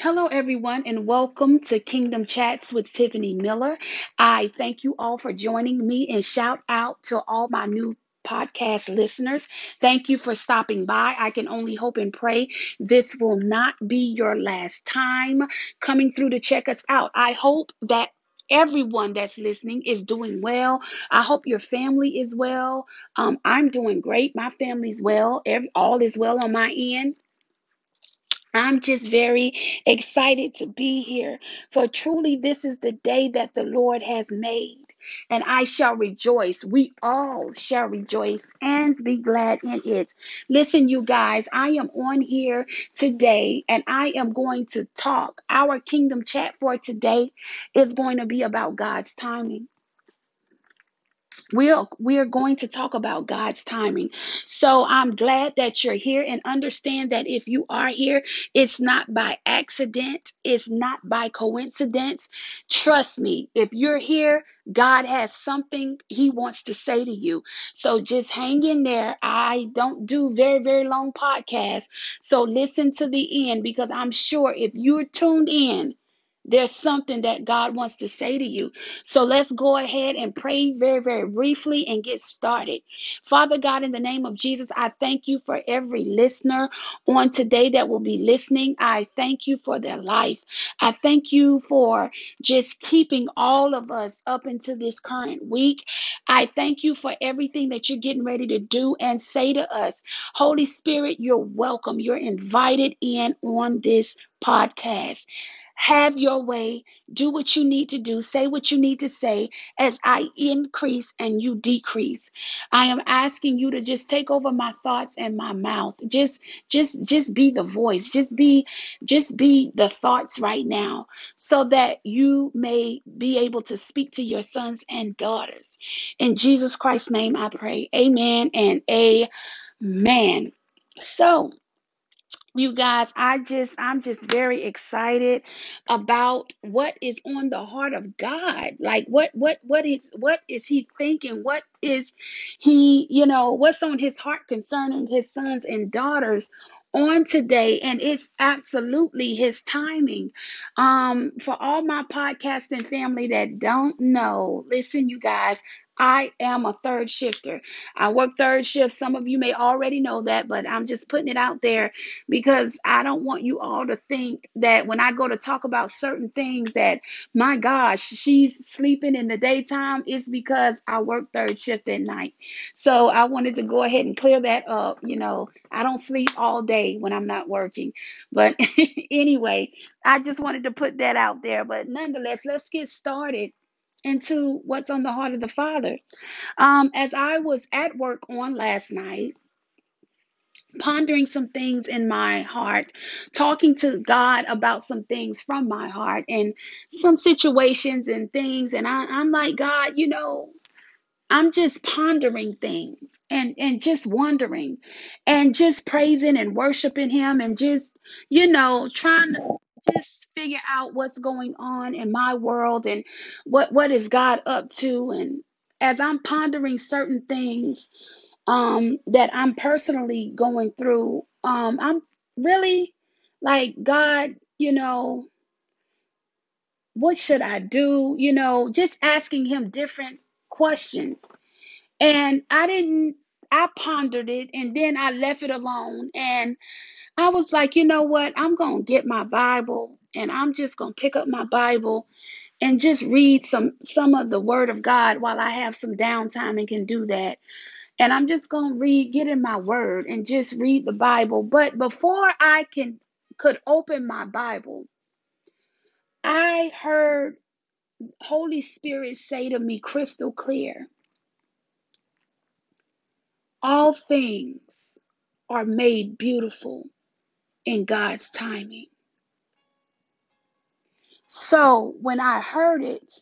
Hello, everyone, and welcome to Kingdom Chats with Tiffany Miller. I thank you all for joining me, and shout out to all my new podcast listeners. Thank you for stopping by. I can only hope and pray this will not be your last time coming through to check us out. I hope that everyone that's listening is doing well. I hope your family is well. I'm doing great. My family's well. All is well on my end. I'm just very excited to be here, for truly this is the day that the Lord has made, and I shall rejoice. We all shall rejoice and be glad in it. Listen, you guys, I am on here today, and I am going to talk. Our Kingdom Chat for today is going to be about God's timing. We are going to talk about God's timing. So I'm glad that you're here, and understand that if you are here, it's not by accident. It's not by coincidence. Trust me, if you're here, God has something he wants to say to you. So just hang in there. I don't do very, very long podcasts. So listen to the end, because I'm sure if you're tuned in, there's something that God wants to say to you. So let's go ahead and pray very, very briefly and get started. Father God, in the name of Jesus, I thank you for every listener on today that will be listening. I thank you for their life. I thank you for just keeping all of us up into this current week. I thank you for everything that you're getting ready to do and say to us. Holy Spirit, you're welcome. You're invited in on this podcast. Have your way. Do what you need to do. Say what you need to say as I increase and you decrease. I am asking you to just take over my thoughts and my mouth. Just be the voice. Just be the thoughts right now, so that you may be able to speak to your sons and daughters. In Jesus Christ's name I pray. Amen and amen. So, you guys, I'm just very excited about what is on the heart of God. Like what is he thinking? What is he, what's on his heart concerning his sons and daughters on today? And it's absolutely his timing. For all my podcasting family that don't know, listen, you guys, I am a third shifter. I work third shift. Some of you may already know that, but I'm just putting it out there because I don't want you all to think that when I go to talk about certain things that, my gosh, she's sleeping in the daytime. It's because I work third shift at night. So I wanted to go ahead and clear that up. I don't sleep all day when I'm not working. But anyway, I just wanted to put that out there. But nonetheless, let's get started into what's on the heart of the Father. As I was at work on last night, pondering some things in my heart, talking to God about some things from my heart and some situations and things, and I'm like, God, I'm just pondering things and just wondering and just praising and worshiping him and just, trying to just figure out what's going on in my world and what is God up to. And as I'm pondering certain things that I'm personally going through, I'm really like, God, what should I do? Just asking him different questions. And I pondered it, and then I left it alone, and I was like, you know what? I'm going to get my Bible, and I'm just going to pick up my Bible and just read some of the Word of God while I have some downtime and can do that. And I'm just going to get in my Word and just read the Bible. But before I could open my Bible, I heard Holy Spirit say to me crystal clear, all things are made beautiful in God's timing. So when I heard it,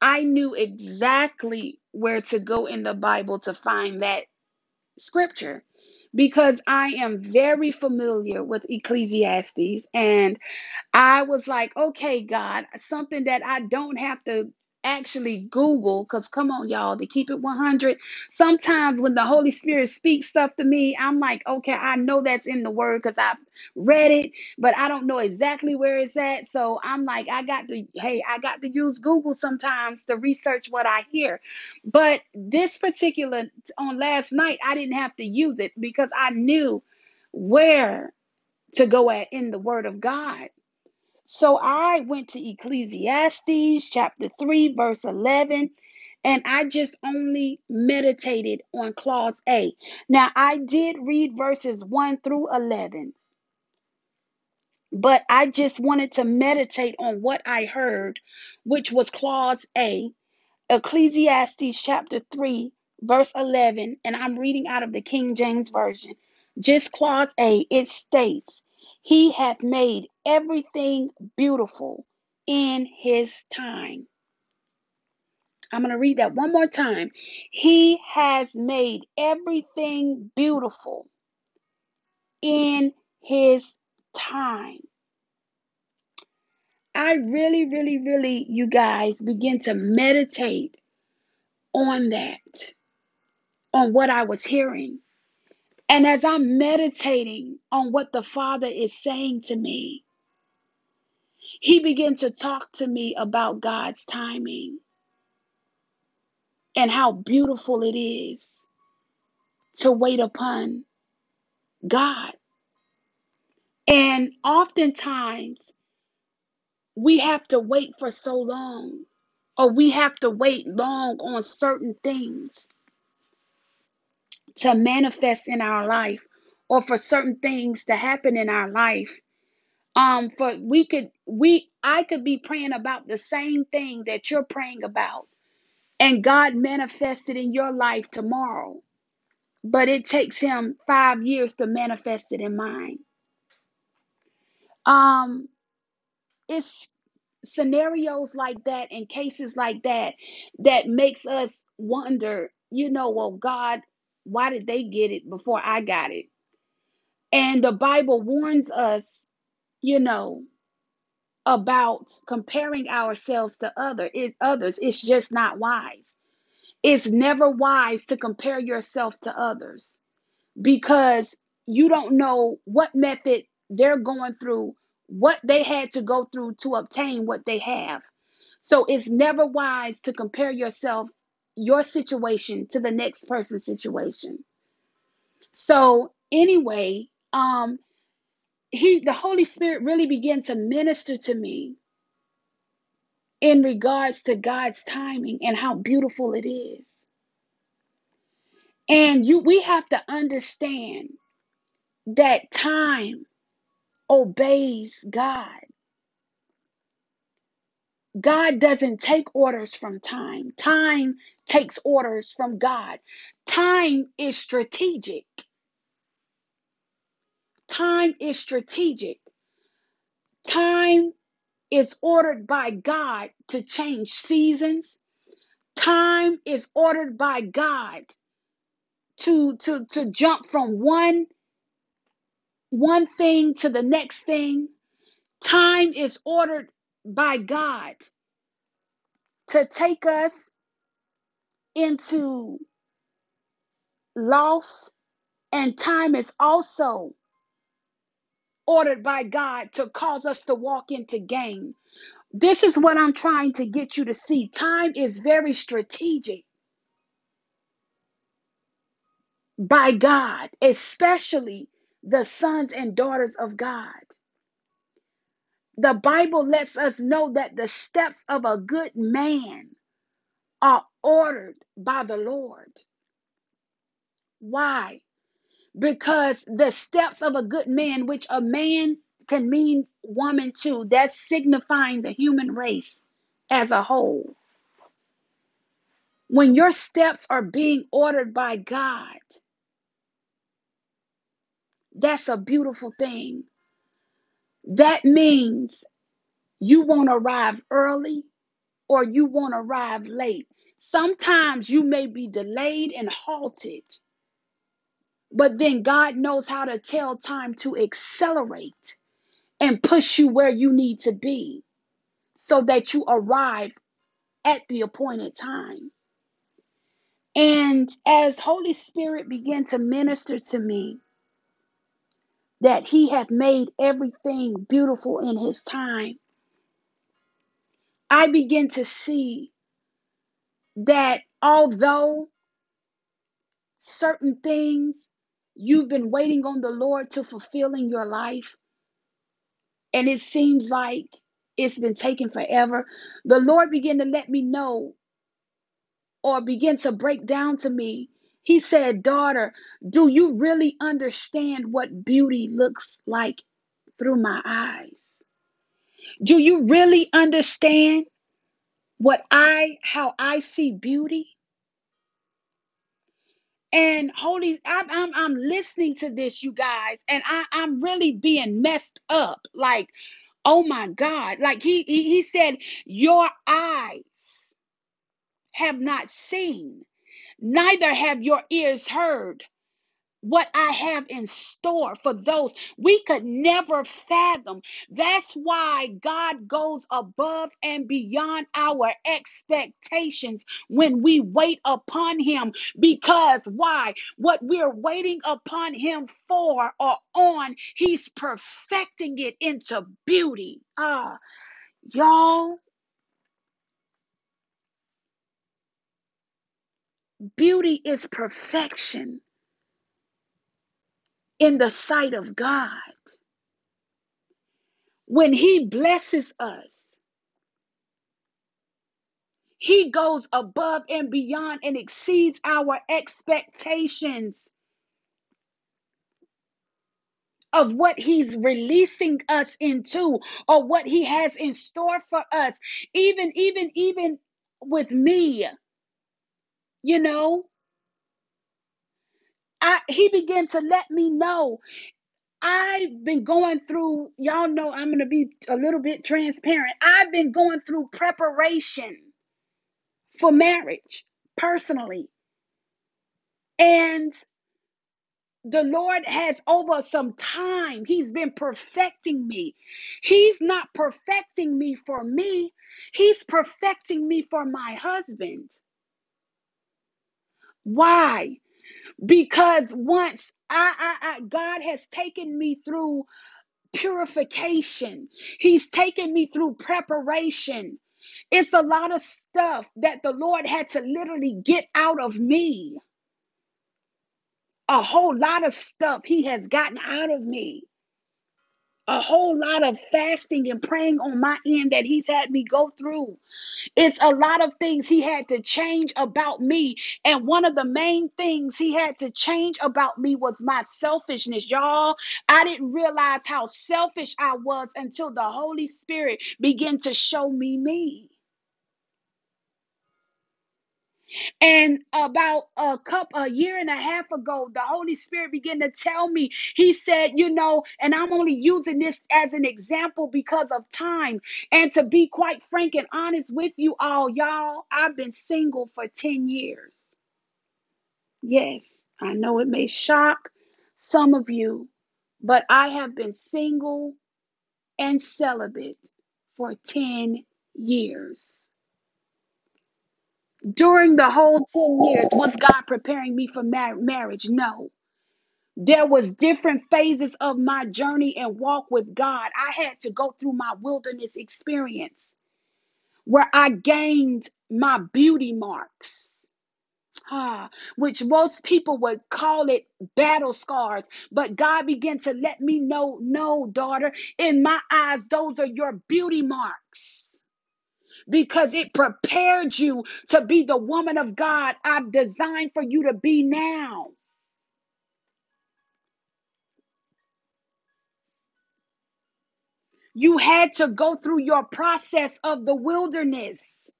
I knew exactly where to go in the Bible to find that scripture, because I am very familiar with Ecclesiastes. And I was like, okay, God, something that I don't have to actually Google, because come on, y'all, to keep it 100. Sometimes when the Holy Spirit speaks stuff to me, I'm like, okay, I know that's in the word because I've read it, but I don't know exactly where it's at. So I'm like, I got to use Google sometimes to research what I hear. But this particular, on last night, I didn't have to use it because I knew where to go at in the word of God. So I went to Ecclesiastes chapter 3, verse 11, and I just only meditated on clause A. Now, I did read verses 1 through 11, but I just wanted to meditate on what I heard, which was clause A, Ecclesiastes chapter 3, verse 11, and I'm reading out of the King James Version. Just clause A, it states, "He hath made everything beautiful in his time." I'm going to read that one more time. He has made everything beautiful in his time. I really, really, really, you guys, begin to meditate on that, on what I was hearing. And as I'm meditating on what the Father is saying to me, he began to talk to me about God's timing and how beautiful it is to wait upon God. And oftentimes, we have to wait for so long, or we have to wait long on certain things to manifest in our life, or for certain things to happen in our life. I could be praying about the same thing that you're praying about, and God manifested in your life tomorrow, but it takes him 5 years to manifest it in mine. It's scenarios like that and cases like that that makes us wonder, well, God, why did they get it before I got it? And the Bible warns us, about comparing ourselves to others. It's just not wise. It's never wise to compare yourself to others because you don't know what method they're going through, what they had to go through to obtain what they have. So it's never wise to compare your situation to the next person's situation. So anyway, the Holy Spirit really began to minister to me in regards to God's timing and how beautiful it is. And we have to understand that time obeys God. God doesn't take orders from time. Time takes orders from God. Time is strategic. Time is strategic. Time is ordered by God to change seasons. Time is ordered by God to jump from one thing to the next thing. Time is ordered by God to take us into loss, and time is also ordered by God to cause us to walk into gain. This is what I'm trying to get you to see. Time is very strategic by God, especially the sons and daughters of God. The Bible lets us know that the steps of a good man are ordered by the Lord. Why? Because the steps of a good man, which a man can mean woman too, that's signifying the human race as a whole. When your steps are being ordered by God, that's a beautiful thing. That means you won't arrive early or you won't arrive late. Sometimes you may be delayed and halted, but then God knows how to tell time to accelerate and push you where you need to be so that you arrive at the appointed time. And as Holy Spirit began to minister to me that he had made everything beautiful in his time, I began to see that although certain things you've been waiting on the Lord to fulfill in your life, and it seems like it's been taking forever, the Lord began to let me know, or began to break down to me. He said, "Daughter, do you really understand what beauty looks like through my eyes? Do you really understand how I see beauty?" And I'm listening to this, you guys, and I'm really being messed up. Like, oh my God! Like he said, your eyes have not seen, neither have your ears heard what I have in store for those. We could never fathom. That's why God goes above and beyond our expectations when we wait upon him. Because why? What we're waiting upon him for or on, he's perfecting it into beauty. Y'all, beauty is perfection in the sight of God. When he blesses us, he goes above and beyond and exceeds our expectations of what he's releasing us into or what he has in store for us. Even with me, you know, he began to let me know. I've been going through, y'all know I'm going to be a little bit transparent. I've been going through preparation for marriage personally. And the Lord has, over some time, he's been perfecting me. He's not perfecting me for me. He's perfecting me for my husband. Why? Because once God has taken me through purification, he's taken me through preparation. It's a lot of stuff that the Lord had to literally get out of me. A whole lot of stuff he has gotten out of me. A whole lot of fasting and praying on my end that he's had me go through. It's a lot of things he had to change about me. And one of the main things he had to change about me was my selfishness, y'all. I didn't realize how selfish I was until the Holy Spirit began to show me. And about a year and a half ago, the Holy Spirit began to tell me, he said, you know, and I'm only using this as an example because of time. And to be quite frank and honest with you all, y'all, I've been single for 10 years. Yes, I know it may shock some of you, but I have been single and celibate for 10 years. During the whole 10 years, was God preparing me for marriage? No. There was different phases of my journey and walk with God. I had to go through my wilderness experience where I gained my beauty marks, which most people would call it battle scars. But God began to let me know, no, daughter, in my eyes, those are your beauty marks. Because it prepared you to be the woman of God I've designed for you to be now. You had to go through your process of the wilderness.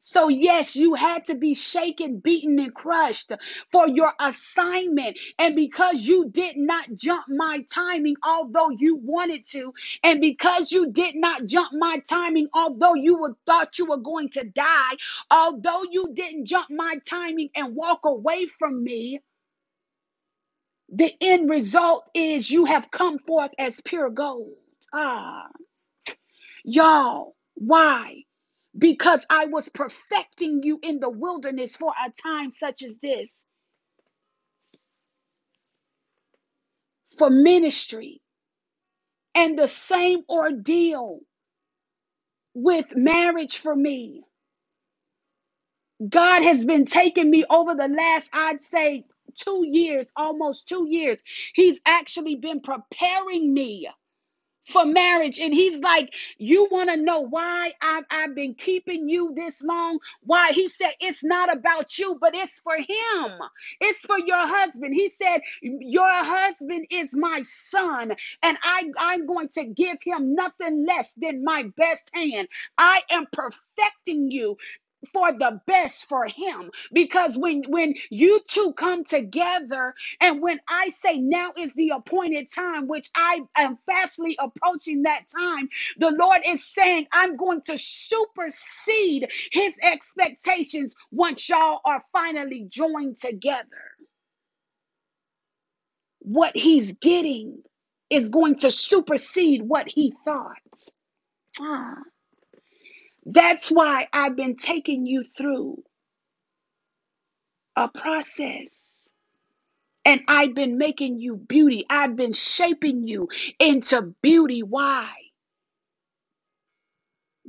So yes, you had to be shaken, beaten, and crushed for your assignment. And because you did not jump my timing, although you wanted to, and because you did not jump my timing, although thought you were going to die, although you didn't jump my timing and walk away from me, the end result is you have come forth as pure gold. Y'all, why? because I was perfecting you in the wilderness for a time such as this. For ministry. And the same ordeal with marriage for me. God has been taking me over the last, I'd say, 2 years, almost 2 years. He's actually been preparing me for marriage. And he's like, you want to know why I've been keeping you this long? Why? He said, it's not about you, but it's for him. It's for your husband. He said, your husband is my son, and I'm going to give him nothing less than my best hand. I am perfecting you for the best for him, because when you two come together, and when I say now is the appointed time, which I am fastly approaching that time, the Lord is saying, I'm going to supersede his expectations once y'all are finally joined together. What he's getting is going to supersede what he thought. That's why I've been taking you through a process, and I've been making you beauty. I've been shaping you into beauty. Why?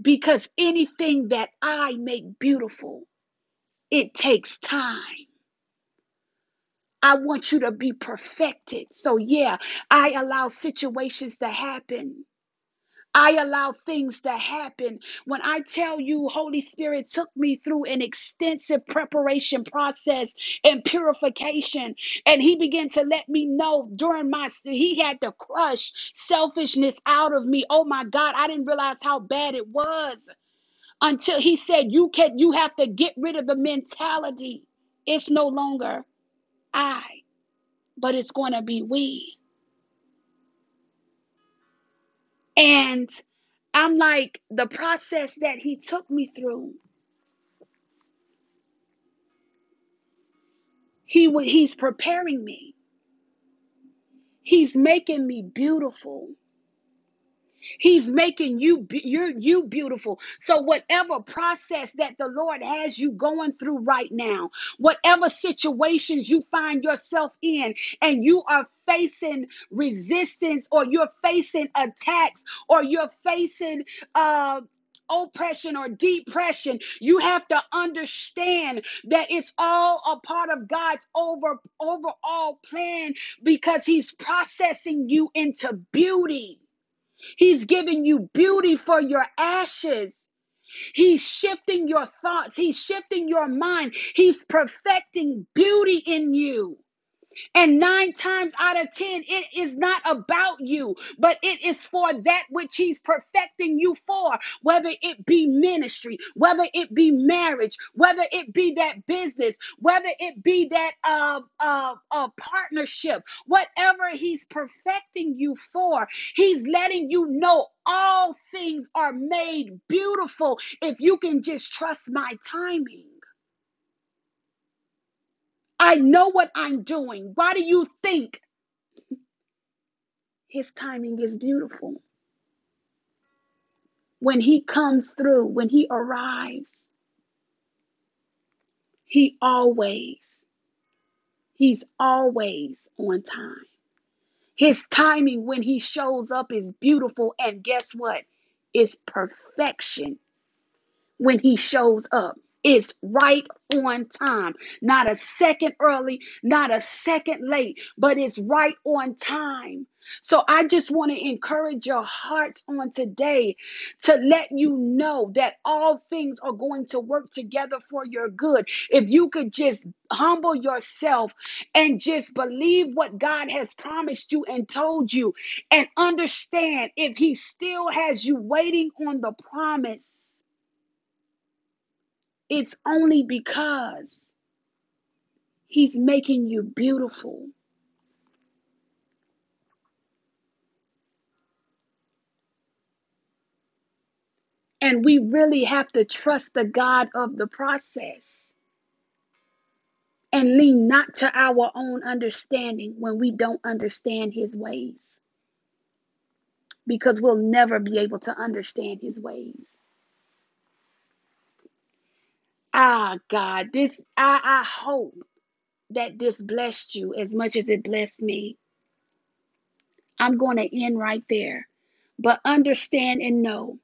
Because anything that I make beautiful, it takes time. I want you to be perfected. So yeah, I allow situations to happen. I allow things to happen. When I tell you, Holy Spirit took me through an extensive preparation process and purification, and he began to let me know during my, he had to crush selfishness out of me. Oh my God, I didn't realize how bad it was until he said, you have to get rid of the mentality. It's no longer I, but it's going to be we. And I'm like, the process that he took me through, he's preparing me. He's making me beautiful. He's making you beautiful. So whatever process that the Lord has you going through right now, whatever situations you find yourself in, and you are facing resistance, or you're facing attacks, or you're facing oppression or depression, you have to understand that it's all a part of God's overall plan, because he's processing you into beauty. He's giving you beauty for your ashes. He's shifting your thoughts. He's shifting your mind. He's perfecting beauty in you. And 9 times out of 10, it is not about you, but it is for that which he's perfecting you for, whether it be ministry, whether it be marriage, whether it be that business, whether it be that partnership, whatever he's perfecting you for, he's letting you know all things are made beautiful if you can just trust my timing. I know what I'm doing. Why do you think his timing is beautiful? When he comes through, when he arrives, he's always on time. His timing when he shows up is beautiful. And guess what? It's perfection when he shows up. It's right on time, not a second early, not a second late, but it's right on time. So I just want to encourage your hearts on today to let you know that all things are going to work together for your good. If you could just humble yourself and just believe what God has promised you and told you, and understand if he still has you waiting on the promise, it's only because he's making you beautiful. And we really have to trust the God of the process and lean not to our own understanding when we don't understand his ways, because we'll never be able to understand his ways. God, this I hope that this blessed you as much as it blessed me. I'm going to end right there. But understand and know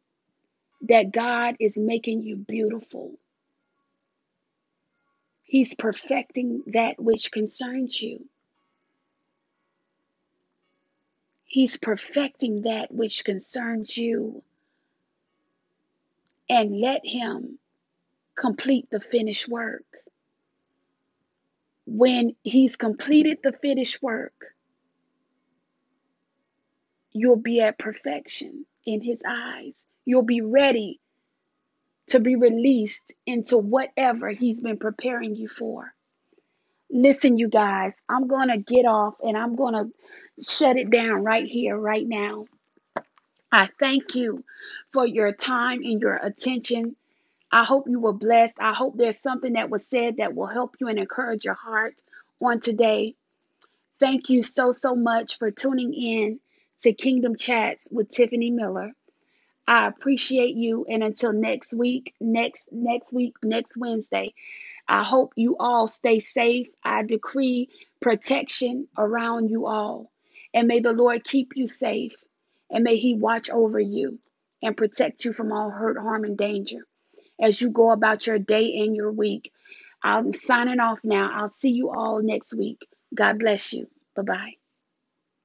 that God is making you beautiful. He's perfecting that which concerns you. He's perfecting that which concerns you. And let him complete the finished work. When he's completed the finished work, you'll be at perfection in his eyes. You'll be ready to be released into whatever he's been preparing you for. Listen, you guys, I'm going to get off and I'm going to shut it down right here, right now. I thank you for your time and your attention. I hope you were blessed. I hope there's something that was said that will help you and encourage your heart on today. Thank you so, so much for tuning in to Kingdom Chats with Tiffany Miller. I appreciate you. And until next Wednesday, I hope you all stay safe. I decree protection around you all. And may the Lord keep you safe. And may he watch over you and protect you from all hurt, harm, and danger as you go about your day and your week. I'm signing off now. I'll see you all next week. God bless you. Bye-bye.